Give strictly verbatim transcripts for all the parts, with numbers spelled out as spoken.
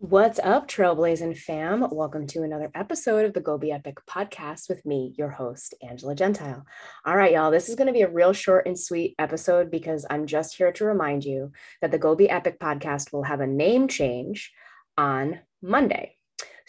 What's up, Trailblazing fam? Welcome to another episode of the Go Be Epic podcast with me, your host, Angela Gentile. All right, y'all, this is going to be a real short and sweet episode because I'm just here to remind you that the Go Be Epic podcast will have a name change on Monday.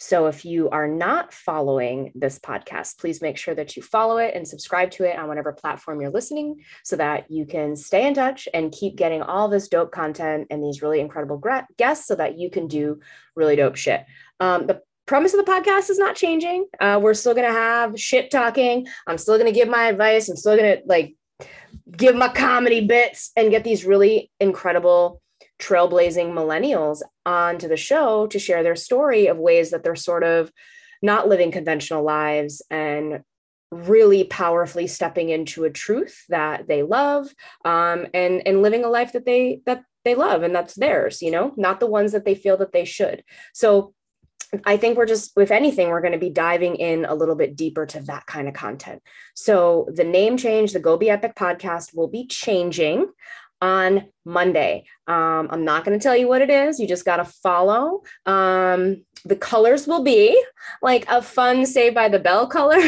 So if you are not following this podcast, please make sure that you follow it and subscribe to it on whatever platform you're listening so that you can stay in touch and keep getting all this dope content and these really incredible guests so that you can do really dope shit. Um, the premise of the podcast is not changing. Uh, we're still going to have shit talking. I'm still going to give my advice. I'm still going to like give my comedy bits and get these really incredible trailblazing millennials onto the show to share their story of ways that they're sort of not living conventional lives and really powerfully stepping into a truth that they love, um, and, and living a life that they, that they love and that's theirs, you know, not the ones that they feel that they should. So I think we're just, if anything, we're going to be diving in a little bit deeper to that kind of content. So the name change, the Go Be Epic podcast will be changing on Monday. Um, I'm not going to tell you what it is. You just got to follow. Um, the colors will be like a fun Saved by the Bell color,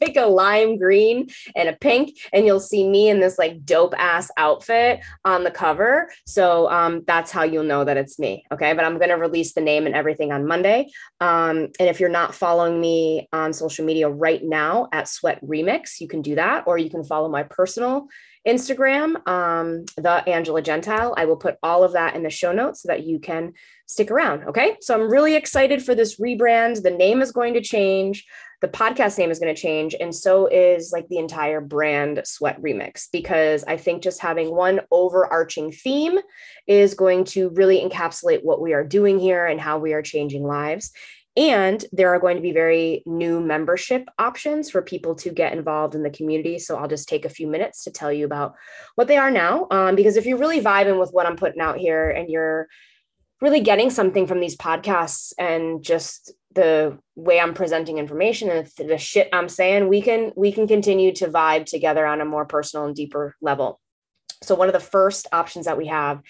like a lime green and a pink. And you'll see me in this like dope ass outfit on the cover. So um, that's how you'll know that it's me. Okay. But I'm going to release the name and everything on Monday. Um, and if you're not following me on social media right now at Sweat Remix, you can do that, or you can follow my personal Instagram, um, the Angela Gentile. I will put all of that in the show notes so that you can stick around. Okay. So I'm really excited for this rebrand. The name is going to change. The podcast name is going to change. And so is like the entire brand Sweat Remix, because I think just having one overarching theme is going to really encapsulate what we are doing here and how we are changing lives. And there are going to be very new membership options for people to get involved in the community. So I'll just take a few minutes to tell you about what they are now. Um, because if you're really vibing with what I'm putting out here and you're really getting something from these podcasts and just the way I'm presenting information and the shit I'm saying, we can, we can continue to vibe together on a more personal and deeper level. So one of the first options that we have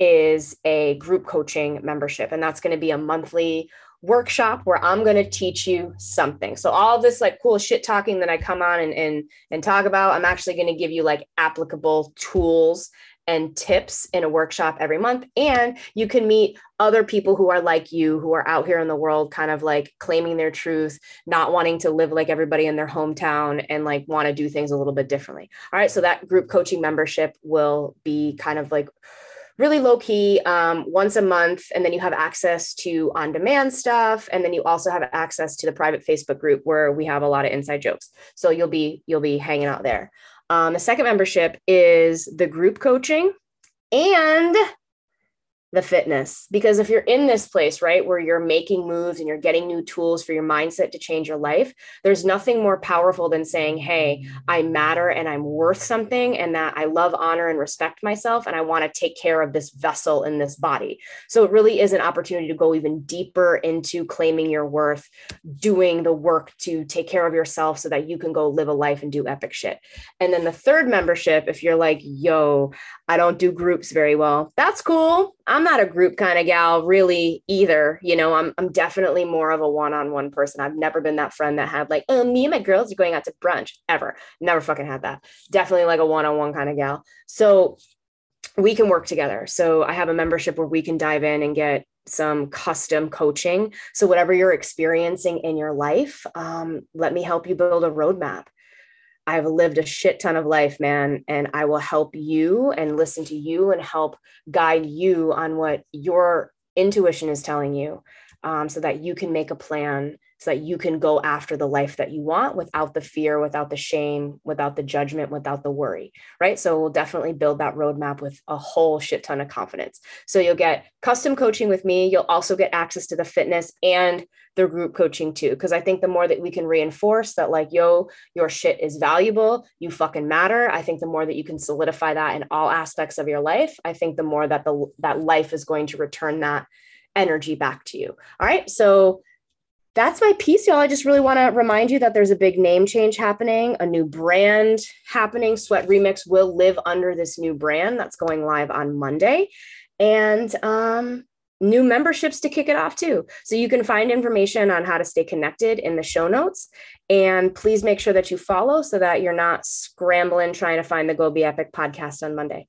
is a group coaching membership, and that's going to be a monthly workshop where I'm going to teach you something. So all this like cool shit talking that I come on and, and, and talk about, I'm actually going to give you like applicable tools and tips in a workshop every month. And you can meet other people who are like you, who are out here in the world, kind of like claiming their truth, not wanting to live like everybody in their hometown, and like want to do things a little bit differently. All right. So that group coaching membership will be kind of like really low key, um, once a month. And then you have access to on-demand stuff. And then you also have access to the private Facebook group where we have a lot of inside jokes. So you'll be, you'll be hanging out there. Um, the second membership is the group coaching and the fitness, because if you're in this place, right, where you're making moves and you're getting new tools for your mindset to change your life, there's nothing more powerful than saying, hey, I matter and I'm worth something, and that I love, honor, and respect myself. And I want to take care of this vessel in this body. So it really is an opportunity to go even deeper into claiming your worth, doing the work to take care of yourself so that you can go live a life and do epic shit. And then the third membership, if you're like, yo, I don't do groups very well, that's cool. I'm not a group kind of gal really either. You know, I'm I'm definitely more of a one-on-one person. I've never been that friend that had like, oh, me and my girls are going out to brunch ever. Never fucking had that. Definitely like a one-on-one kind of gal. So we can work together. So I have a membership where we can dive in and get some custom coaching. So whatever you're experiencing in your life, um, let me help you build a roadmap. I've lived a shit ton of life, man, and I will help you and listen to you and help guide you on what your intuition is telling you, um, so that you can make a plan, so that you can go after the life that you want without the fear, without the shame, without the judgment, without the worry, right? So we'll definitely build that roadmap with a whole shit ton of confidence. So you'll get custom coaching with me. You'll also get access to the fitness and the group coaching too, because I think the more that we can reinforce that, like, yo, your shit is valuable, you fucking matter. I think the more that you can solidify that in all aspects of your life, I think the more that the that life is going to return that energy back to you. All right. So that's my piece, y'all. I just really want to remind you that there's a big name change happening, a new brand happening. Sweat Remix will live under this new brand that's going live on Monday. And um, new memberships to kick it off too. So you can find information on how to stay connected in the show notes, and please make sure that you follow so that you're not scrambling trying to find the Go Be Epic podcast on Monday.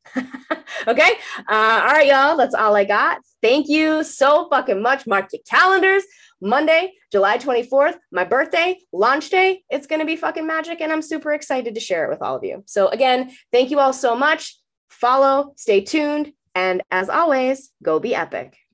Okay. Uh, all right, y'all. That's all I got. Thank you so fucking much. Mark your calendars. Monday, July twenty-fourth, my birthday, launch day. It's going to be fucking magic. And I'm super excited to share it with all of you. So again, thank you all so much. Follow, stay tuned. And as always, go be epic.